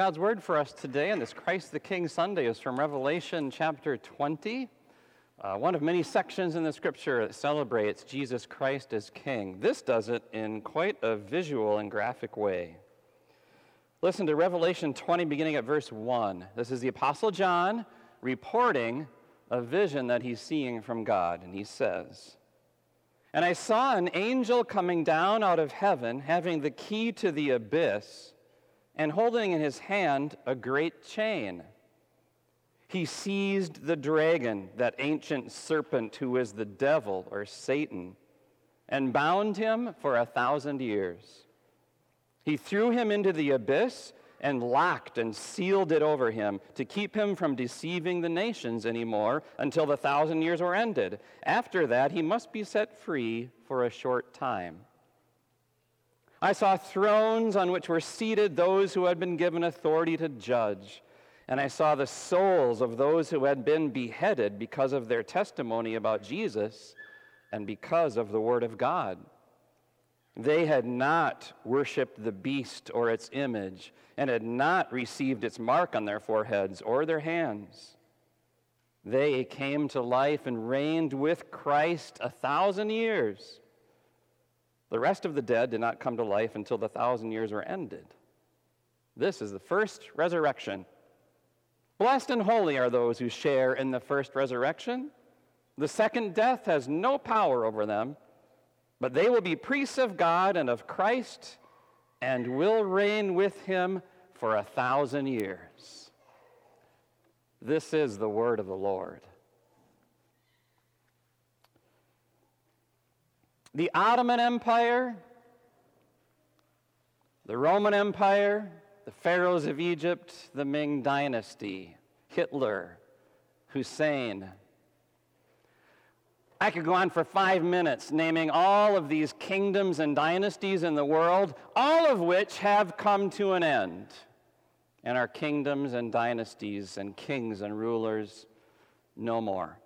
God's word for us today on this Christ the King Sunday is from Revelation chapter 20, one of many sections in the scripture that celebrates Jesus Christ as King. This does it in quite a visual and graphic way. Listen to Revelation 20, beginning at verse 1. This is the Apostle John reporting a vision that he's seeing from God, and he says, "And I saw an angel coming down out of heaven, having the key to the abyss, and holding in his hand a great chain. He seized the dragon, that ancient serpent who is the devil, or Satan, and bound him for 1,000 years. He threw him into the abyss and locked and sealed it over him to keep him from deceiving the nations anymore until the 1,000 years were ended. After that, he must be set free for a short time. I saw thrones on which were seated those who had been given authority to judge, and I saw the souls of those who had been beheaded because of their testimony about Jesus and because of the Word of God. They had not worshipped the beast or its image, and had not received its mark on their foreheads or their hands. They came to life and reigned with Christ 1,000 years. The rest of the dead did not come to life until the 1,000 years were ended. This is the first resurrection. Blessed and holy are those who share in the first resurrection. The second death has no power over them, but they will be priests of God and of Christ, and will reign with him for 1,000 years. This is the word of the Lord. The Ottoman Empire, the Roman Empire, the pharaohs of Egypt, the Ming Dynasty, Hitler, Hussein. I could go on for 5 minutes naming all of these kingdoms and dynasties in the world, all of which have come to an end. And our kingdoms and dynasties and kings and rulers, no more.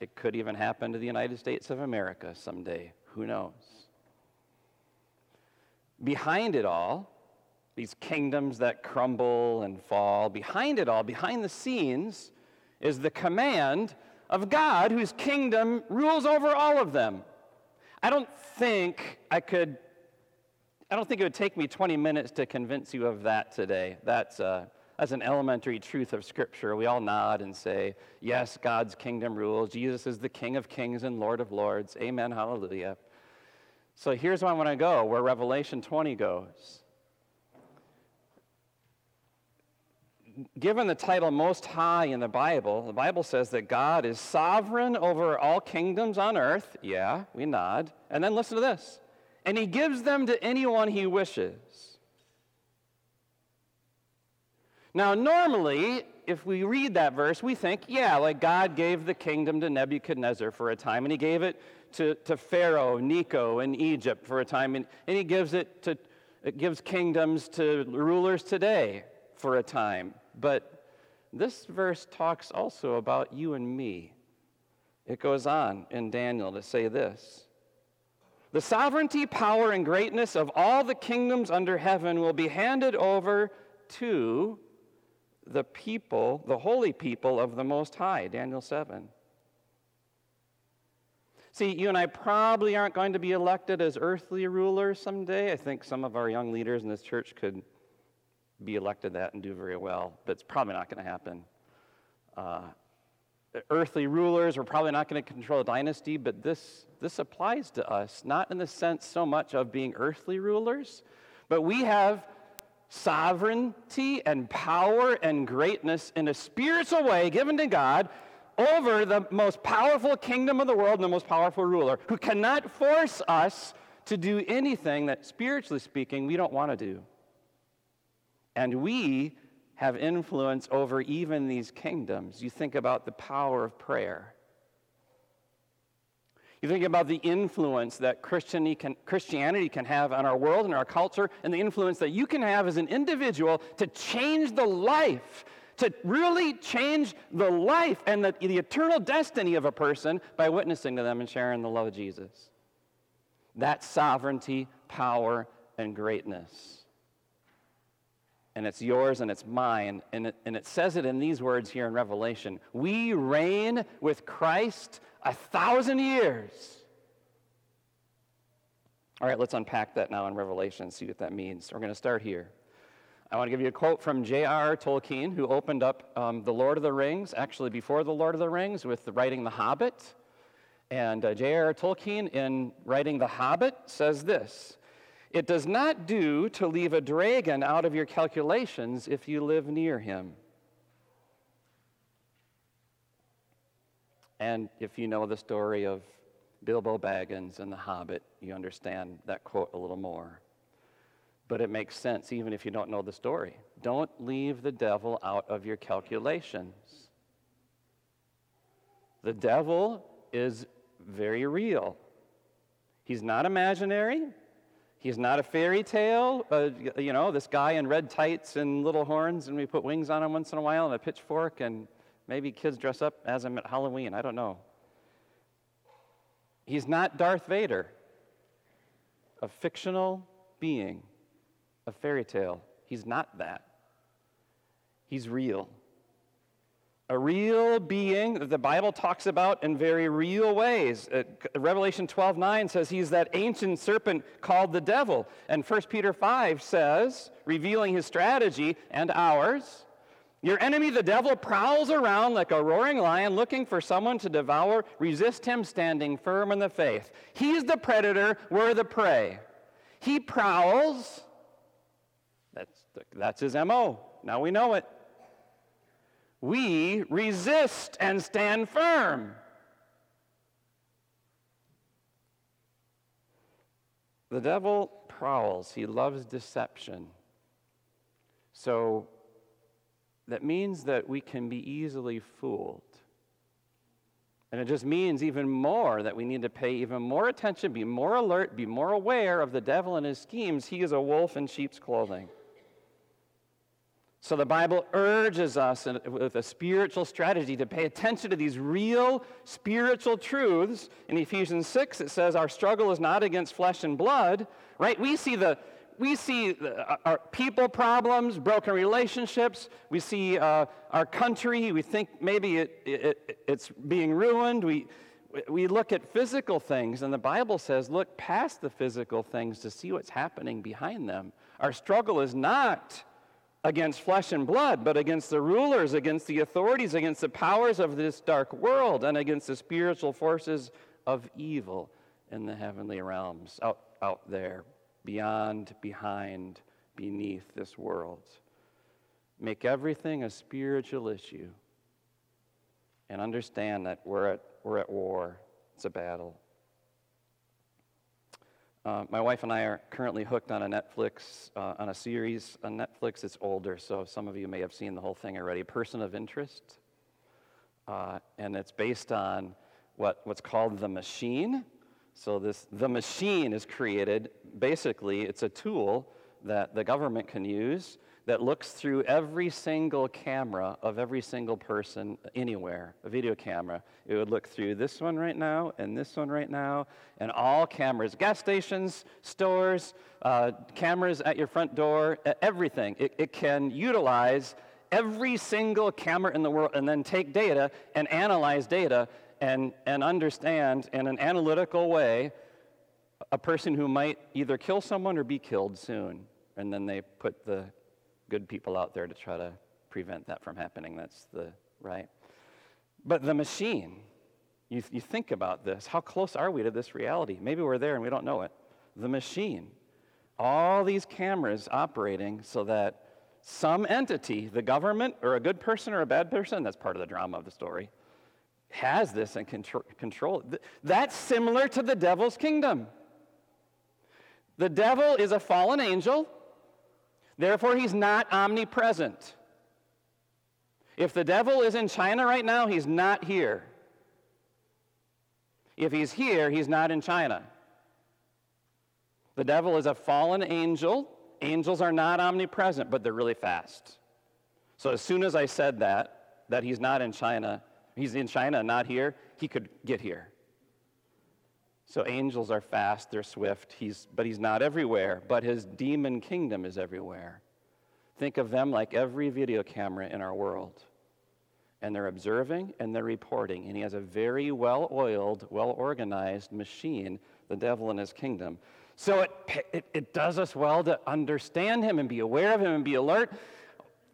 It could even happen to the United States of America someday. Who knows? Behind it all, these kingdoms that crumble and fall, behind it all, behind the scenes, is the command of God, whose kingdom rules over all of them. I don't think it would take me 20 minutes to convince you of that today. That's an elementary truth of Scripture. We all nod and say, yes, God's kingdom rules. Jesus is the King of kings and Lord of lords. Amen, hallelujah. So here's where I want to go, where Revelation 20 goes. Given the title Most High in the Bible says that God is sovereign over all kingdoms on earth. Yeah, we nod. And then listen to this. And he gives them to anyone he wishes. Now, normally, if we read that verse, we think, yeah, like God gave the kingdom to Nebuchadnezzar for a time, and he gave it to Pharaoh Neco in Egypt for a time, and he gives it gives kingdoms to rulers today for a time. But this verse talks also about you and me. It goes on in Daniel to say this: the sovereignty, power, and greatness of all the kingdoms under heaven will be handed over to the people, the holy people of the Most High, Daniel 7. See, you and I probably aren't going to be elected as earthly rulers someday. I think some of our young leaders in this church could be elected that and do very well, but it's probably not going to happen. Earthly rulers are probably not going to control a dynasty, but this applies to us, not in the sense so much of being earthly rulers, but we have sovereignty and power and greatness in a spiritual way given to God over the most powerful kingdom of the world and the most powerful ruler, who cannot force us to do anything that, spiritually speaking, we don't want to do. And we have influence over even these kingdoms. You think about the power of prayer. You think about the influence that Christianity can have on our world and our culture, and the influence that you can have as an individual to change the life, to really change the life and the eternal destiny of a person by witnessing to them and sharing the love of Jesus. That's sovereignty, power, and greatness. and it's yours, and it's mine. And it says it in these words here in Revelation. We reign with Christ 1,000 years. All right, let's unpack that now in Revelation and see what that means. We're going to start here. I want to give you a quote from J.R.R. Tolkien, who opened up The Lord of the Rings, actually before The Lord of the Rings, with the writing The Hobbit. And J.R.R. Tolkien, in writing The Hobbit, says this: "It does not do to leave a dragon out of your calculations if you live near him." And if you know the story of Bilbo Baggins and The Hobbit, you understand that quote a little more. But it makes sense, even if you don't know the story. Don't leave the devil out of your calculations. The devil is very real. He's not imaginary. He's not a fairy tale, you know, this guy in red tights and little horns, and we put wings on him once in a while and a pitchfork, and maybe kids dress up as him at Halloween, I don't know. He's not Darth Vader, a fictional being, a fairy tale. He's not that. He's real. A real being that the Bible talks about in very real ways. Revelation 12:9 says he's that ancient serpent called the devil. And 1 Peter 5 says, revealing his strategy and ours, "Your enemy, the devil, prowls around like a roaring lion looking for someone to devour. Resist him, standing firm in the faith." He's the predator, we're the prey. He prowls. That's his MO. Now we know it. We resist and stand firm. The devil prowls. He loves deception. So that means that we can be easily fooled. And it just means even more that we need to pay even more attention, be more alert, be more aware of the devil and his schemes. He is a wolf in sheep's clothing. So the Bible urges us with a spiritual strategy to pay attention to these real spiritual truths. In Ephesians 6, it says our struggle is not against flesh and blood, right? We see our people problems, broken relationships. We see our country. We think maybe it's being ruined. We look at physical things, and the Bible says, look past the physical things to see what's happening behind them. Our struggle is not against flesh and blood, but against the rulers, against the authorities, against the powers of this dark world, and against the spiritual forces of evil in the heavenly realms, out there, beyond, behind, beneath this world. Make everything a spiritual issue, and understand that we're at war. It's a battle. My wife and I are currently hooked on on a series on Netflix. It's older, so some of you may have seen the whole thing already. Person of Interest, and it's based on what's called The Machine. So The Machine is created. Basically, it's a tool that the government can use that looks through every single camera of every single person anywhere, a video camera. It would look through this one right now and this one right now, and all cameras, gas stations, stores, cameras at your front door, everything. It can utilize every single camera in the world and then take data and analyze data and understand in an analytical way a person who might either kill someone or be killed soon. And then they put the good people out there to try to prevent that from happening. That's the right. But The Machine, you think about this. How close are we to this reality? Maybe we're there and we don't know it. The Machine. All these cameras operating so that some entity, the government, or a good person or a bad person, that's part of the drama of the story, has this and can control it. That's similar to the devil's kingdom. The devil is a fallen angel. Therefore, he's not omnipresent. If the devil is in China right now, he's not here. If he's here, he's not in China. The devil is a fallen angel. Angels are not omnipresent, but they're really fast. So as soon as I said that he's not in China, he's in China, not here, he could get here. So angels are fast, they're swift, but he's not everywhere, but his demon kingdom is everywhere. Think of them like every video camera in our world. And they're observing and they're reporting. And he has a very well-oiled, well-organized machine, the devil and his kingdom. So it does us well to understand him and be aware of him and be alert.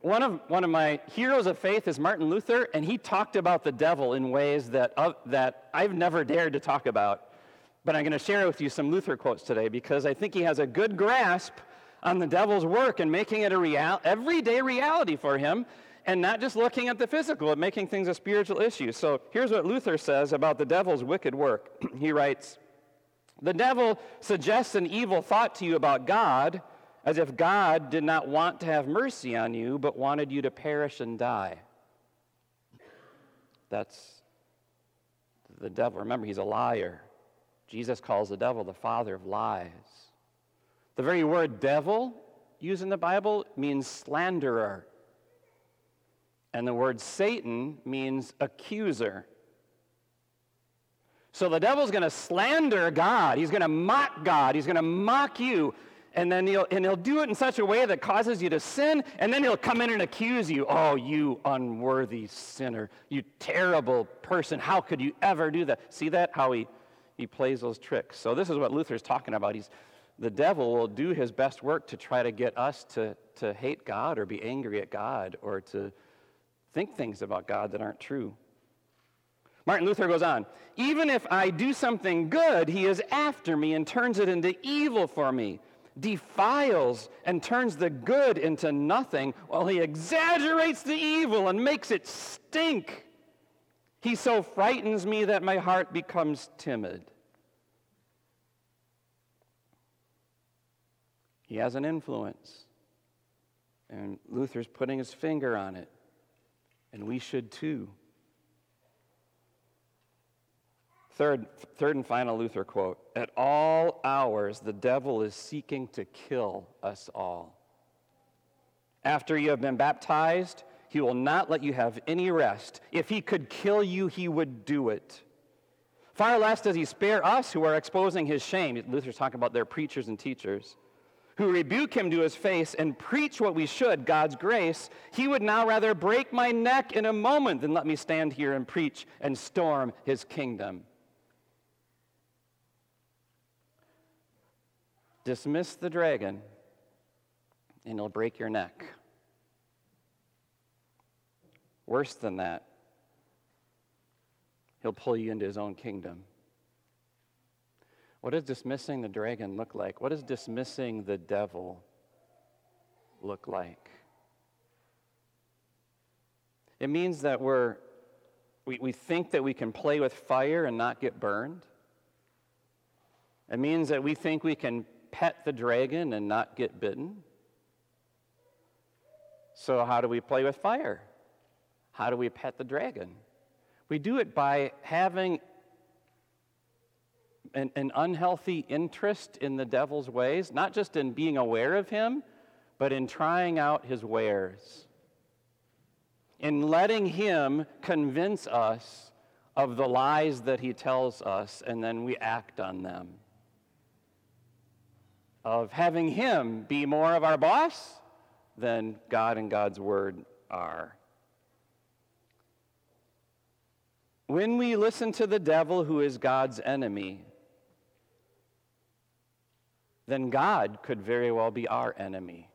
One of my heroes of faith is Martin Luther, and he talked about the devil in ways that I've never dared to talk about. But I'm going to share with you some Luther quotes today because I think he has a good grasp on the devil's work and making it a everyday reality for him, and not just looking at the physical and making things a spiritual issue. So here's what Luther says about the devil's wicked work. He writes, "The devil suggests an evil thought to you about God, as if God did not want to have mercy on you, but wanted you to perish and die." That's the devil. Remember, he's a liar. Jesus calls the devil the father of lies. The very word devil used in the Bible means slanderer. And the word Satan means accuser. So the devil's going to slander God. He's going to mock God. He's going to mock you. And then he'll do it in such a way that causes you to sin. And then he'll come in and accuse you. "Oh, you unworthy sinner. You terrible person. How could you ever do that?" See that? How he plays those tricks. So this is what Luther's talking about. The devil will do his best work to try to get us to hate God or be angry at God or to think things about God that aren't true. Martin Luther goes on, "Even if I do something good, he is after me and turns it into evil for me, defiles and turns the good into nothing, while he exaggerates the evil and makes it stink. He so frightens me that my heart becomes timid." He has an influence. And Luther's putting his finger on it. And we should too. Third and final Luther quote, "At all hours, the devil is seeking to kill us all. After you have been baptized, he will not let you have any rest. If he could kill you, he would do it. Far less does he spare us who are exposing his shame." Luther's talking about their preachers and teachers. "Who rebuke him to his face and preach what we should, God's grace. He would now rather break my neck in a moment than let me stand here and preach and storm his kingdom." Dismiss the dragon, and he'll break your neck. Worse than that, he'll pull you into his own kingdom. What does dismissing the dragon look like? What does dismissing the devil look like? It means that we think that we can play with fire and not get burned. It means that we think we can pet the dragon and not get bitten. So how do we play with fire? How do we pet the dragon? We do it by having an unhealthy interest in the devil's ways, not just in being aware of him, but in trying out his wares, in letting him convince us of the lies that he tells us, and then we act on them, of having him be more of our boss than God and God's word are. When we listen to the devil, who is God's enemy, then God could very well be our enemy.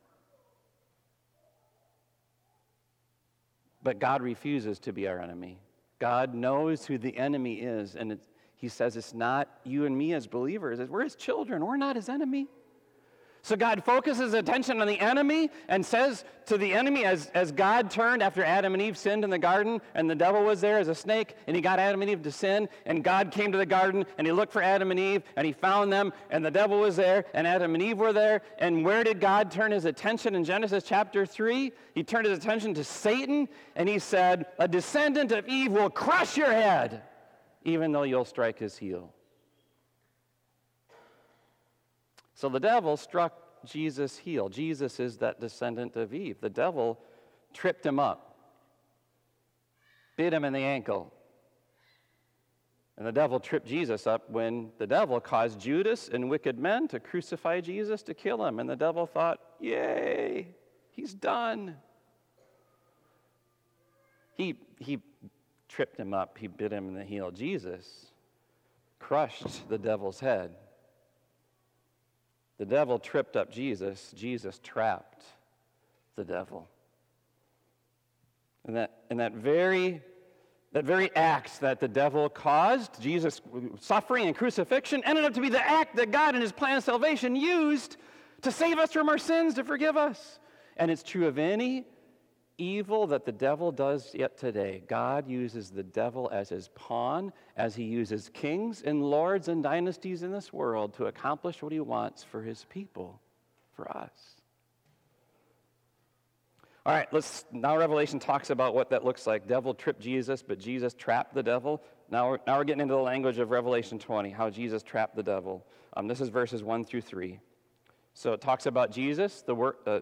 But God refuses to be our enemy. God knows who the enemy is, and he says it's not you and me as believers. We're his children. We're not his enemy. So God focuses attention on the enemy and says to the enemy, as God turned after Adam and Eve sinned in the garden, and the devil was there as a snake, and he got Adam and Eve to sin, and God came to the garden, and he looked for Adam and Eve, and he found them, and the devil was there, and Adam and Eve were there. And where did God turn his attention in Genesis chapter 3? He turned his attention to Satan, and he said, "A descendant of Eve will crush your head, even though you'll strike his heel." So the devil struck Jesus' heel. Jesus is that descendant of Eve. The devil tripped him up, bit him in the ankle. And the devil tripped Jesus up when the devil caused Judas and wicked men to crucify Jesus to kill him. And the devil thought, "Yay, He's done. He tripped him up. He bit him in the heel. Jesus crushed the devil's head. The devil tripped up Jesus. Jesus trapped the devil. And that very act that the devil caused, Jesus' suffering and crucifixion, ended up to be the act that God in his plan of salvation used to save us from our sins, to forgive us. And it's true of any evil that the devil does yet today. God uses the devil as his pawn, as he uses kings and lords and dynasties in this world to accomplish what he wants for his people, for us. All right, now Revelation talks about what that looks like. Devil tripped Jesus, but Jesus trapped the devil. Now we're getting into the language of Revelation 20, how Jesus trapped the devil. This is verses 1 through 3. So it talks about Jesus,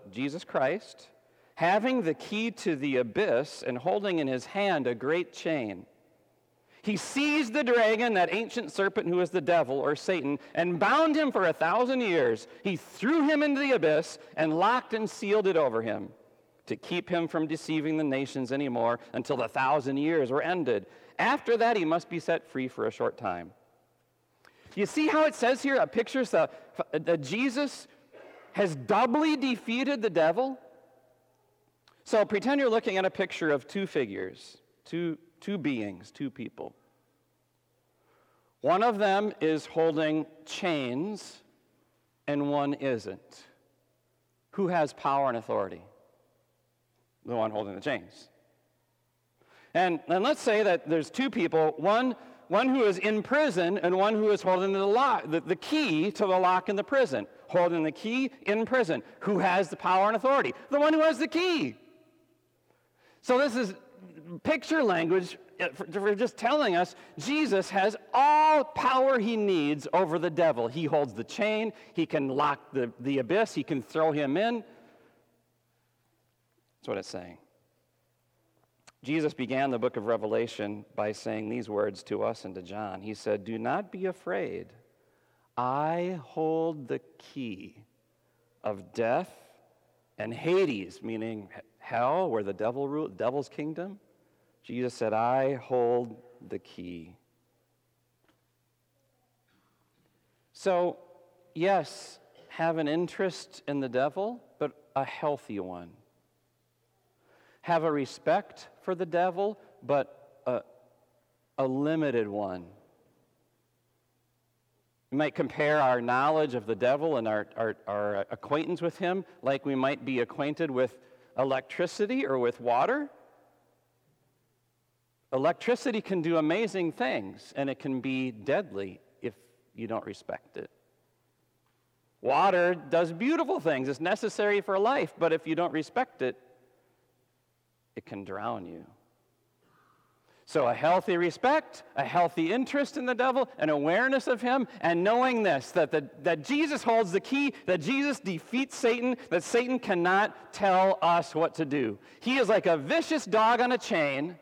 Jesus Christ, having the key to the abyss and holding in his hand a great chain. He seized the dragon, that ancient serpent who is the devil or Satan, and bound him for 1,000 years. He threw him into the abyss and locked and sealed it over him, to keep him from deceiving the nations anymore until the 1,000 years were ended. After that, he must be set free for a short time. You see how it says here, it pictures that Jesus has doubly defeated the devil? So pretend you're looking at a picture of two figures, two beings, two people. One of them is holding chains and one isn't. Who has power and authority? The one holding the chains. And let's say that there's two people, one who is in prison and one who is holding the lock, the key to the lock in the prison. Holding the key in prison. Who has the power and authority? The one who has the key. So this is picture language for just telling us Jesus has all power he needs over the devil. He holds the chain. He can lock the abyss. He can throw him in. That's what it's saying. Jesus began the book of Revelation by saying these words to us and to John. He said, "Do not be afraid. I hold the key of death and Hades," meaning hell, where the devil rules, devil's kingdom. Jesus said, "I hold the key." So, yes, have an interest in the devil, but a healthy one. Have a respect for the devil, but a limited one. We might compare our knowledge of the devil and our acquaintance with him like we might be acquainted with electricity or with water. Electricity can do amazing things, and it can be deadly if you don't respect it. Water does beautiful things. It's necessary for life, but if you don't respect it, it can drown you. So a healthy respect, a healthy interest in the devil, an awareness of him, and knowing this, that Jesus holds the key, that Jesus defeats Satan, that Satan cannot tell us what to do. He is like a vicious dog on a chain,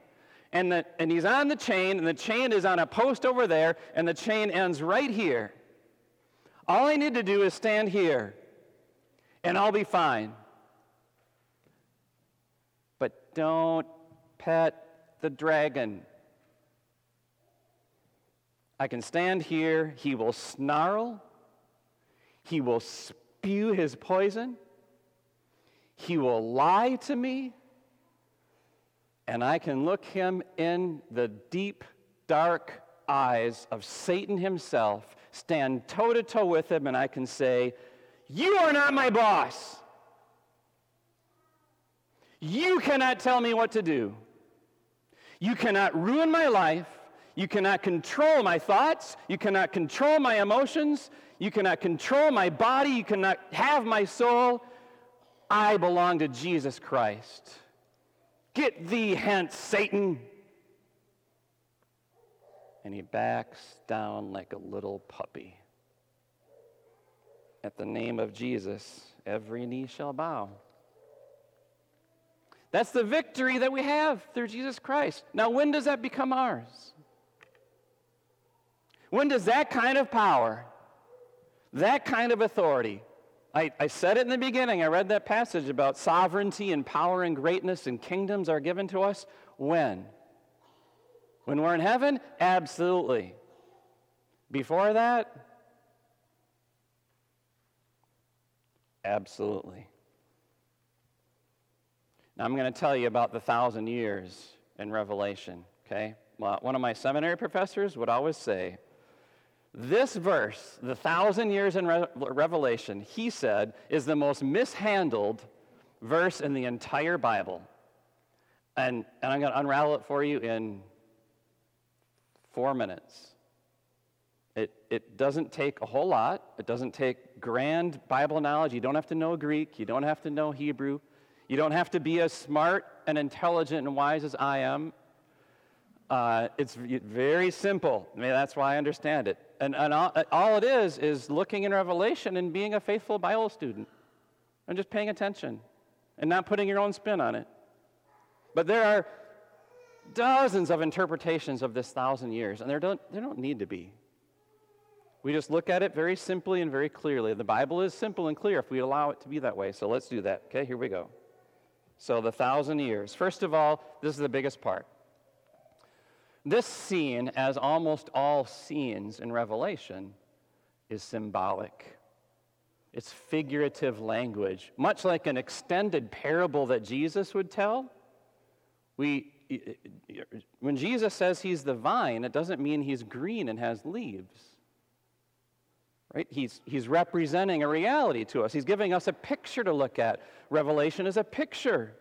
and he's on the chain, and the chain is on a post over there, and the chain ends right here. All I need to do is stand here, and I'll be fine. Don't pet the dragon. I can stand here. He will snarl. He will spew his poison. He will lie to me. And I can look him in the deep, dark eyes of Satan himself, stand toe-to-toe with him, and I can say, "You are not my boss. You cannot tell me what to do. You cannot ruin my life. You cannot control my thoughts. You cannot control my emotions. You cannot control my body. You cannot have my soul. I belong to Jesus Christ. Get thee hence, Satan." And he backs down like a little puppy. At the name of Jesus, every knee shall bow. That's the victory that we have through Jesus Christ. Now, when does that become ours? When does that kind of power, that kind of authority, I said it in the beginning. I read that passage about sovereignty and power and greatness and kingdoms are given to us. When? When we're in heaven? Absolutely. Before that? Absolutely. Now, I'm going to tell you about the 1,000 years in Revelation, okay? Well, one of my seminary professors would always say, this verse, the 1,000 years in Revelation, he said, is the most mishandled verse in the entire Bible. And I'm going to unravel it for you in 4 minutes. It doesn't take a whole lot. It doesn't take grand Bible knowledge. You don't have to know Greek. You don't have to know Hebrew. You don't have to be as smart and intelligent and wise as I am. It's very simple. I mean, that's why I understand it. And all it is looking in Revelation and being a faithful Bible student and just paying attention and not putting your own spin on it. But there are dozens of interpretations of this 1,000 years, and there don't need to be. We just look at it very simply and very clearly. The Bible is simple and clear if we allow it to be that way. So let's do that. Okay, here we go. So the 1,000 years. First of all, this is the biggest part. This scene, as almost all scenes in Revelation, is symbolic. It's figurative language. Much like an extended parable that Jesus would tell, when Jesus says he's the vine, it doesn't mean he's green and has leaves. Right? He's representing a reality to us. He's giving us a picture to look at. Revelation is a picture.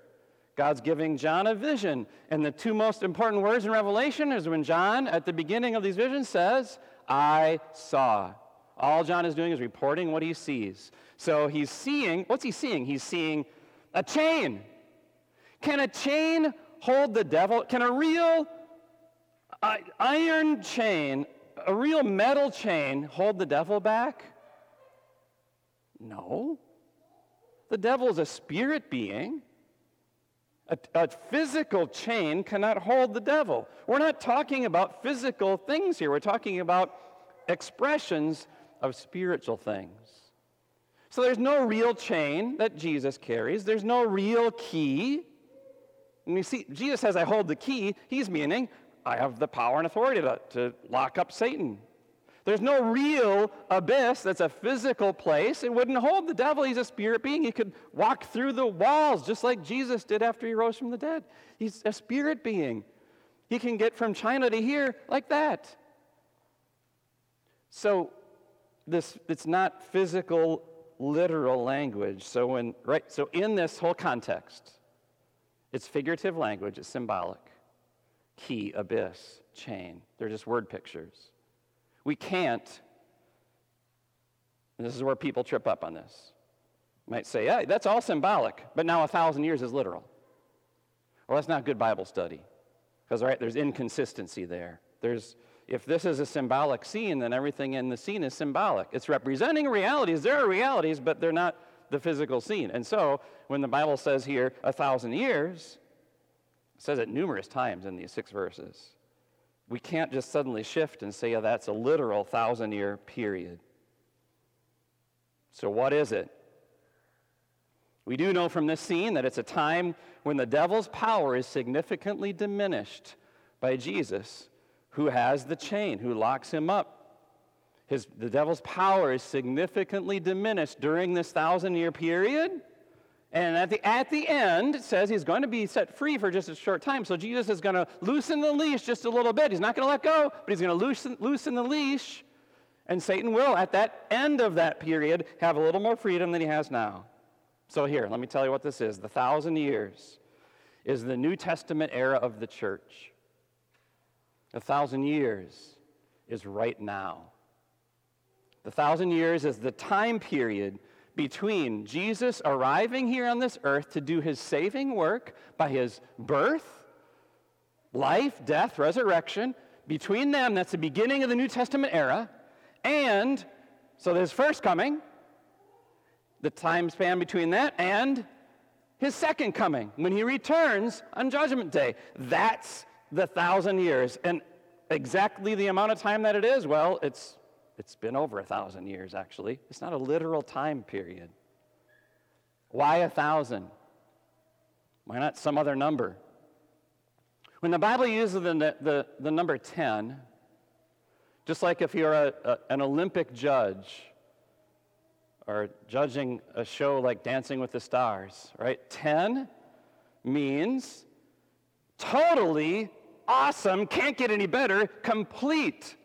God's giving John a vision. And the two most important words in Revelation is when John, at the beginning of these visions, says, I saw. All John is doing is reporting what he sees. So he's seeing, what's he seeing? He's seeing a chain. Can a chain hold the devil? Can a real iron chain, a real metal chain, hold the devil back? No. The devil is a spirit being. A physical chain cannot hold the devil. We're not talking about physical things here. We're talking about expressions of spiritual things. So there's no real chain that Jesus carries. There's no real key. And you see, Jesus says, I hold the key. He's meaning, I have the power and authority to lock up Satan. There's no real abyss that's a physical place. It wouldn't hold the devil. He's a spirit being. He could walk through the walls just like Jesus did after he rose from the dead. He's a spirit being. He can get from China to here like that. So it's not physical, literal language. So in this whole context, it's figurative language. It's symbolic. Key, abyss, chain. They're just word pictures. We can't, and this is where people trip up on this, might say, yeah, that's all symbolic, but now 1,000 years is literal. Well, that's not good Bible study, because there's inconsistency there. If this is a symbolic scene, then everything in the scene is symbolic. It's representing realities. There are realities, but they're not the physical scene. And so, when the Bible says here, 1,000 years, it says it numerous times in these 6 verses. We can't just suddenly shift and say, oh, that's a literal 1,000-year period. So what is it? We do know from this scene that it's a time when the devil's power is significantly diminished by Jesus, who has the chain, who locks him up. The devil's power is significantly diminished during this 1,000-year period. And at the end, it says he's going to be set free for just a short time. So Jesus is going to loosen the leash just a little bit. He's not going to let go, but he's going to loosen the leash. And Satan will, at that end of that period, have a little more freedom than he has now. So here, let me tell you what this is. The 1,000 years is the New Testament era of the church. 1,000 years is right now. The 1,000 years is the time period between Jesus arriving here on this earth to do his saving work by his birth, life, death, resurrection. Between them, that's the beginning of the New Testament era. And so his first coming, the time span between that and his second coming, when he returns on Judgment Day. That's the 1,000 years. And exactly the amount of time that it is, well, it's been over 1,000 years, actually. It's not a literal time period. Why 1,000? Why not some other number? When the Bible uses the number 10, just like if you're an Olympic judge or judging a show like Dancing with the Stars, right? 10 means totally awesome, can't get any better, complete.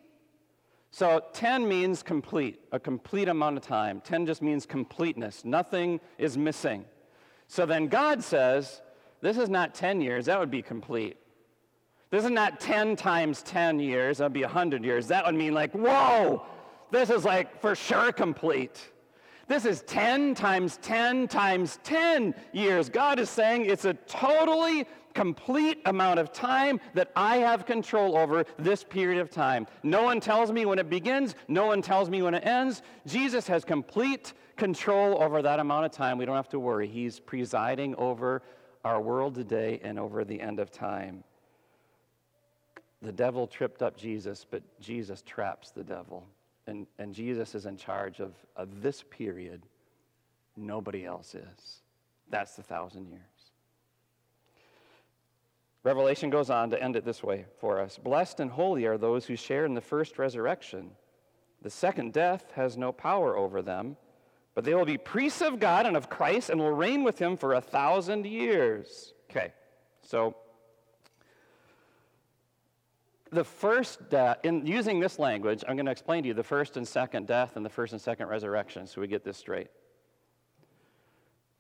So 10 means complete, a complete amount of time. 10 just means completeness. Nothing is missing. So then God says, this is not 10 years, that would be complete. This is not 10 times 10 years, that would be 100 years. That would mean like, whoa, this is like for sure complete. This is 10 times 10 times 10 years. God is saying it's a totally complete amount of time that I have control over this period of time. No one tells me when it begins. No one tells me when it ends. Jesus has complete control over that amount of time. We don't have to worry. He's presiding over our world today and over the end of time. The devil tripped up Jesus, but Jesus traps the devil. And Jesus is in charge of this period. Nobody else is. That's the 1,000 years. Revelation goes on to end it this way for us. Blessed and holy are those who share in the first resurrection. The second death has no power over them, but they will be priests of God and of Christ and will reign with him for 1,000 years. Okay, so the first death, in using this language, I'm going to explain to you the first and second death and the first and second resurrection so we get this straight.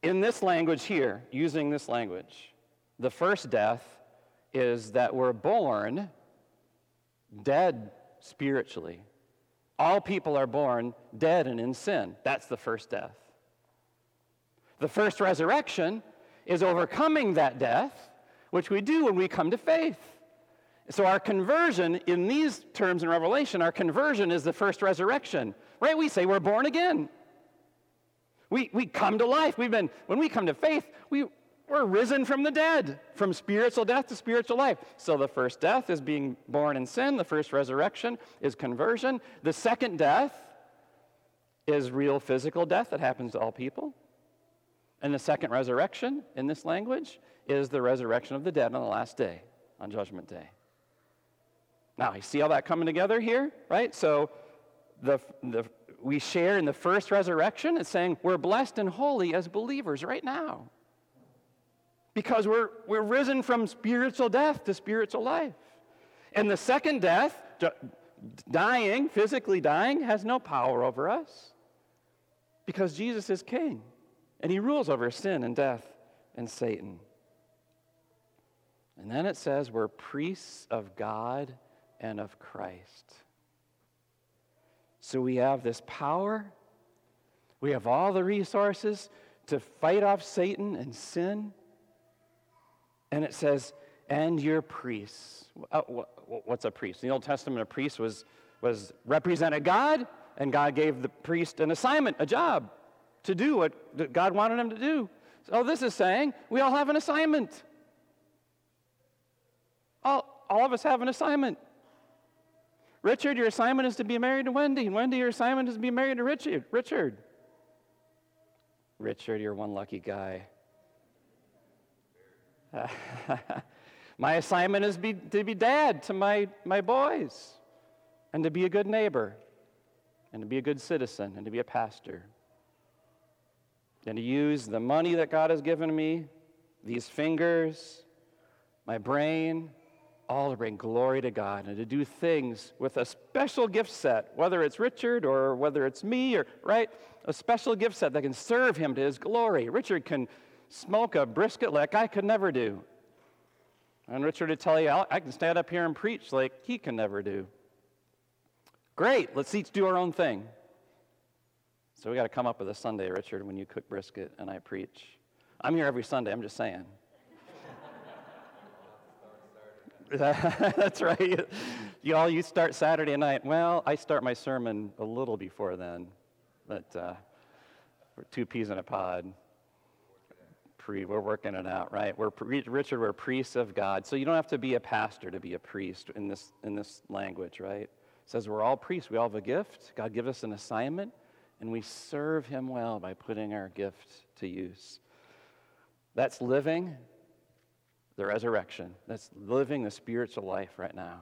In this language here, using this language, the first death is that we're born dead spiritually. All people are born dead and in sin. That's the first death. The first resurrection is overcoming that death, which we do when we come to faith. So our conversion, in these terms in Revelation, our conversion is the first resurrection. Right? We say we're born again. We come to life. When we come to faith, we're risen from the dead, from spiritual death to spiritual life. So the first death is being born in sin. The first resurrection is conversion. The second death is real physical death that happens to all people. And the second resurrection, in this language, is the resurrection of the dead on the last day, on Judgment Day. Now, you see all that coming together here, right? So we share in the first resurrection. It's saying we're blessed and holy as believers right now, because we're risen from spiritual death to spiritual life. And the second death, dying, physically dying, has no power over us because Jesus is king and he rules over sin and death and Satan. And then it says we're priests of God and of Christ. So we have this power. We have all the resources to fight off Satan and sin. And it says, and your priests. What's a priest? In the Old Testament, a priest was represented God, and God gave the priest an assignment, a job, to do what God wanted him to do. So this is saying we all have an assignment. All of us have an assignment. Richard, your assignment is to be married to Wendy. Wendy, your assignment is to be married to Richard. Richard, you're one lucky guy. My assignment is to be dad to my boys, and to be a good neighbor, and to be a good citizen, and to be a pastor, and to use the money that God has given me, these fingers, my brain, all to bring glory to God, and to do things with a special gift set, whether it's Richard or whether it's me, or right, a special gift set that can serve him to his glory. Richard can smoke a brisket like I could never do. And Richard would tell you, I can stand up here and preach like he can never do. Great, let's each do our own thing. So we got to come up with a Sunday, Richard, when you cook brisket and I preach. I'm here every Sunday, I'm just saying. That's right. Y'all, you start Saturday night. Well, I start my sermon a little before then, but we're two peas in a pod. We're working it out, right? Richard, we're priests of God. So you don't have to be a pastor to be a priest in this language, right? It says we're all priests. We all have a gift. God gives us an assignment, and we serve him well by putting our gift to use. That's living the resurrection. That's living the spiritual life right now.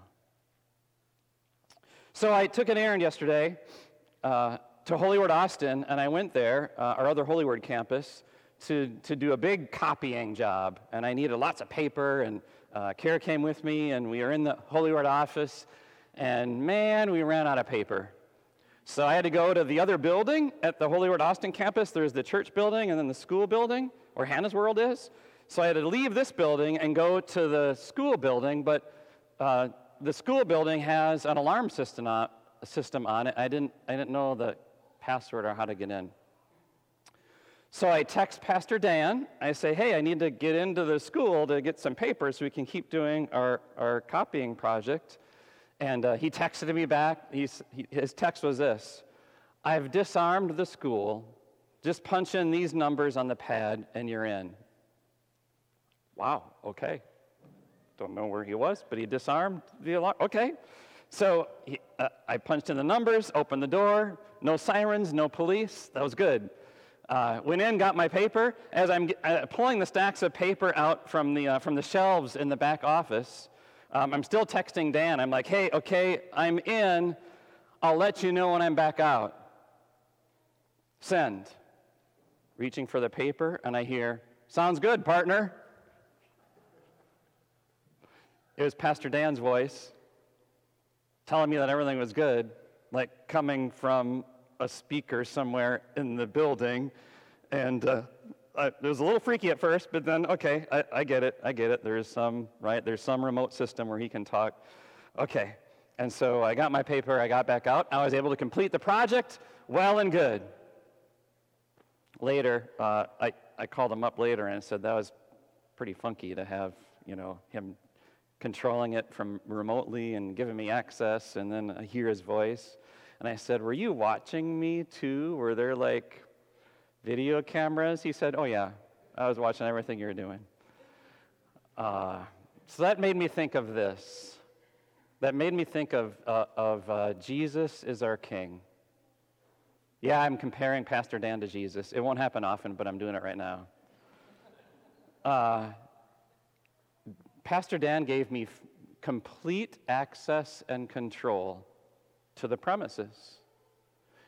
So I took an errand yesterday to Holy Word Austin, and I went there, our other Holy Word campus, to do a big copying job, and I needed lots of paper, and Kara came with me, and we were in the Holy Word office, and man, we ran out of paper. So I had to go to the other building at the Holy Word Austin campus. There's the church building and then the school building, where Hannah's World is. So I had to leave this building and go to the school building, but the school building has an alarm system on it. I didn't know the password or how to get in. So I text Pastor Dan. I say, hey, I need to get into the school to get some papers so we can keep doing our copying project. And he texted me back. His text was this: I've disarmed the school. Just punch in these numbers on the pad and you're in. Wow, okay. Don't know where he was, but he disarmed the alarm. Okay. So I punched in the numbers, opened the door. No sirens, no police. That was good. Went in, got my paper. As I'm pulling the stacks of paper out from the shelves in the back office, I'm still texting Dan. I'm like, hey, okay, I'm in. I'll let you know when I'm back out. Send. Reaching for the paper, and I hear, sounds good, partner. It was Pastor Dan's voice telling me that everything was good, like coming from a speaker somewhere in the building, and it was a little freaky at first, but then, okay, I get it. There's some remote system where he can talk. Okay, and so I got my paper, I got back out, I was able to complete the project, well and good. Later, I called him up later and said that was pretty funky to have, him controlling it from remotely and giving me access, and then I hear his voice. And I said, were you watching me too? Were there like video cameras? He said, oh yeah, I was watching everything you were doing. So that made me think of this. That made me think of Jesus is our King. Yeah, I'm comparing Pastor Dan to Jesus. It won't happen often, but I'm doing it right now. Pastor Dan gave me complete access and control to the premises.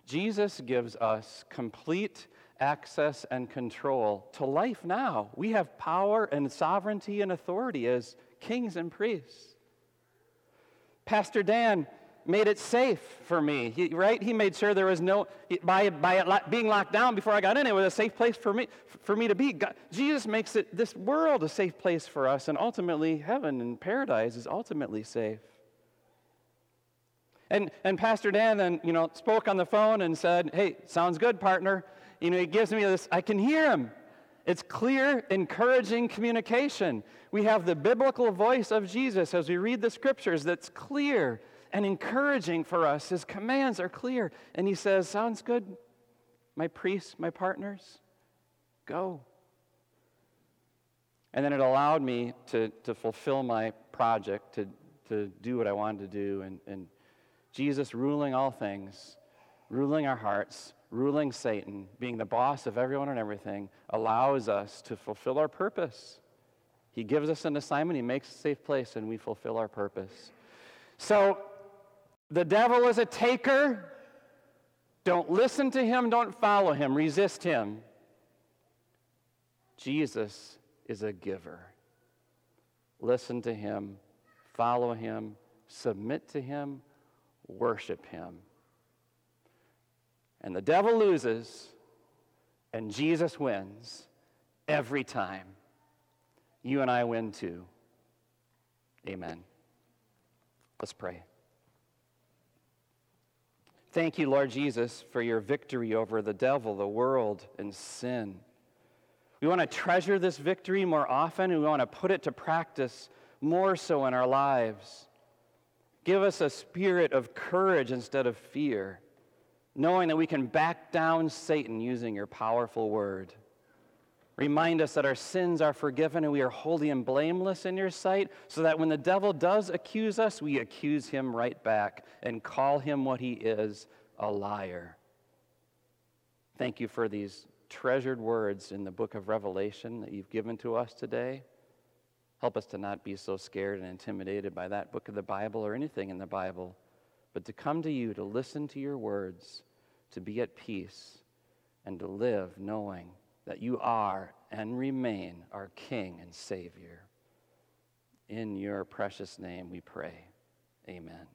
Jesus gives us complete access and control to life now. We have power and sovereignty and authority as kings and priests. Pastor Dan made it safe for me, right? He made sure there was no, by being locked down before I got in, it was a safe place for me to be. God, Jesus makes it this world a safe place for us, and ultimately heaven and paradise is ultimately safe. And Pastor Dan then, spoke on the phone and said, hey, sounds good, partner. He gives me this, I can hear him. It's clear, encouraging communication. We have the biblical voice of Jesus as we read the scriptures that's clear and encouraging for us. His commands are clear. And he says, sounds good, my priests, my partners, go. And then it allowed me to fulfill my project, to do what I wanted to do, and Jesus ruling all things, ruling our hearts, ruling Satan, being the boss of everyone and everything, allows us to fulfill our purpose. He gives us an assignment, he makes a safe place, and we fulfill our purpose. So, the devil is a taker. Don't listen to him, don't follow him, resist him. Jesus is a giver. Listen to him, follow him, submit to him, worship him. And the devil loses, and Jesus wins every time. You and I win too. Amen. Let's pray. Thank you, Lord Jesus, for your victory over the devil, the world, and sin. We want to treasure this victory more often, and we want to put it to practice more so in our lives. Give us a spirit of courage instead of fear, knowing that we can back down Satan using your powerful word. Remind us that our sins are forgiven and we are holy and blameless in your sight, so that when the devil does accuse us, we accuse him right back and call him what he is, a liar. Thank you for these treasured words in the book of Revelation that you've given to us today. Help us to not be so scared and intimidated by that book of the Bible or anything in the Bible, but to come to you, to listen to your words, to be at peace, and to live knowing that you are and remain our King and Savior. In your precious name we pray. Amen.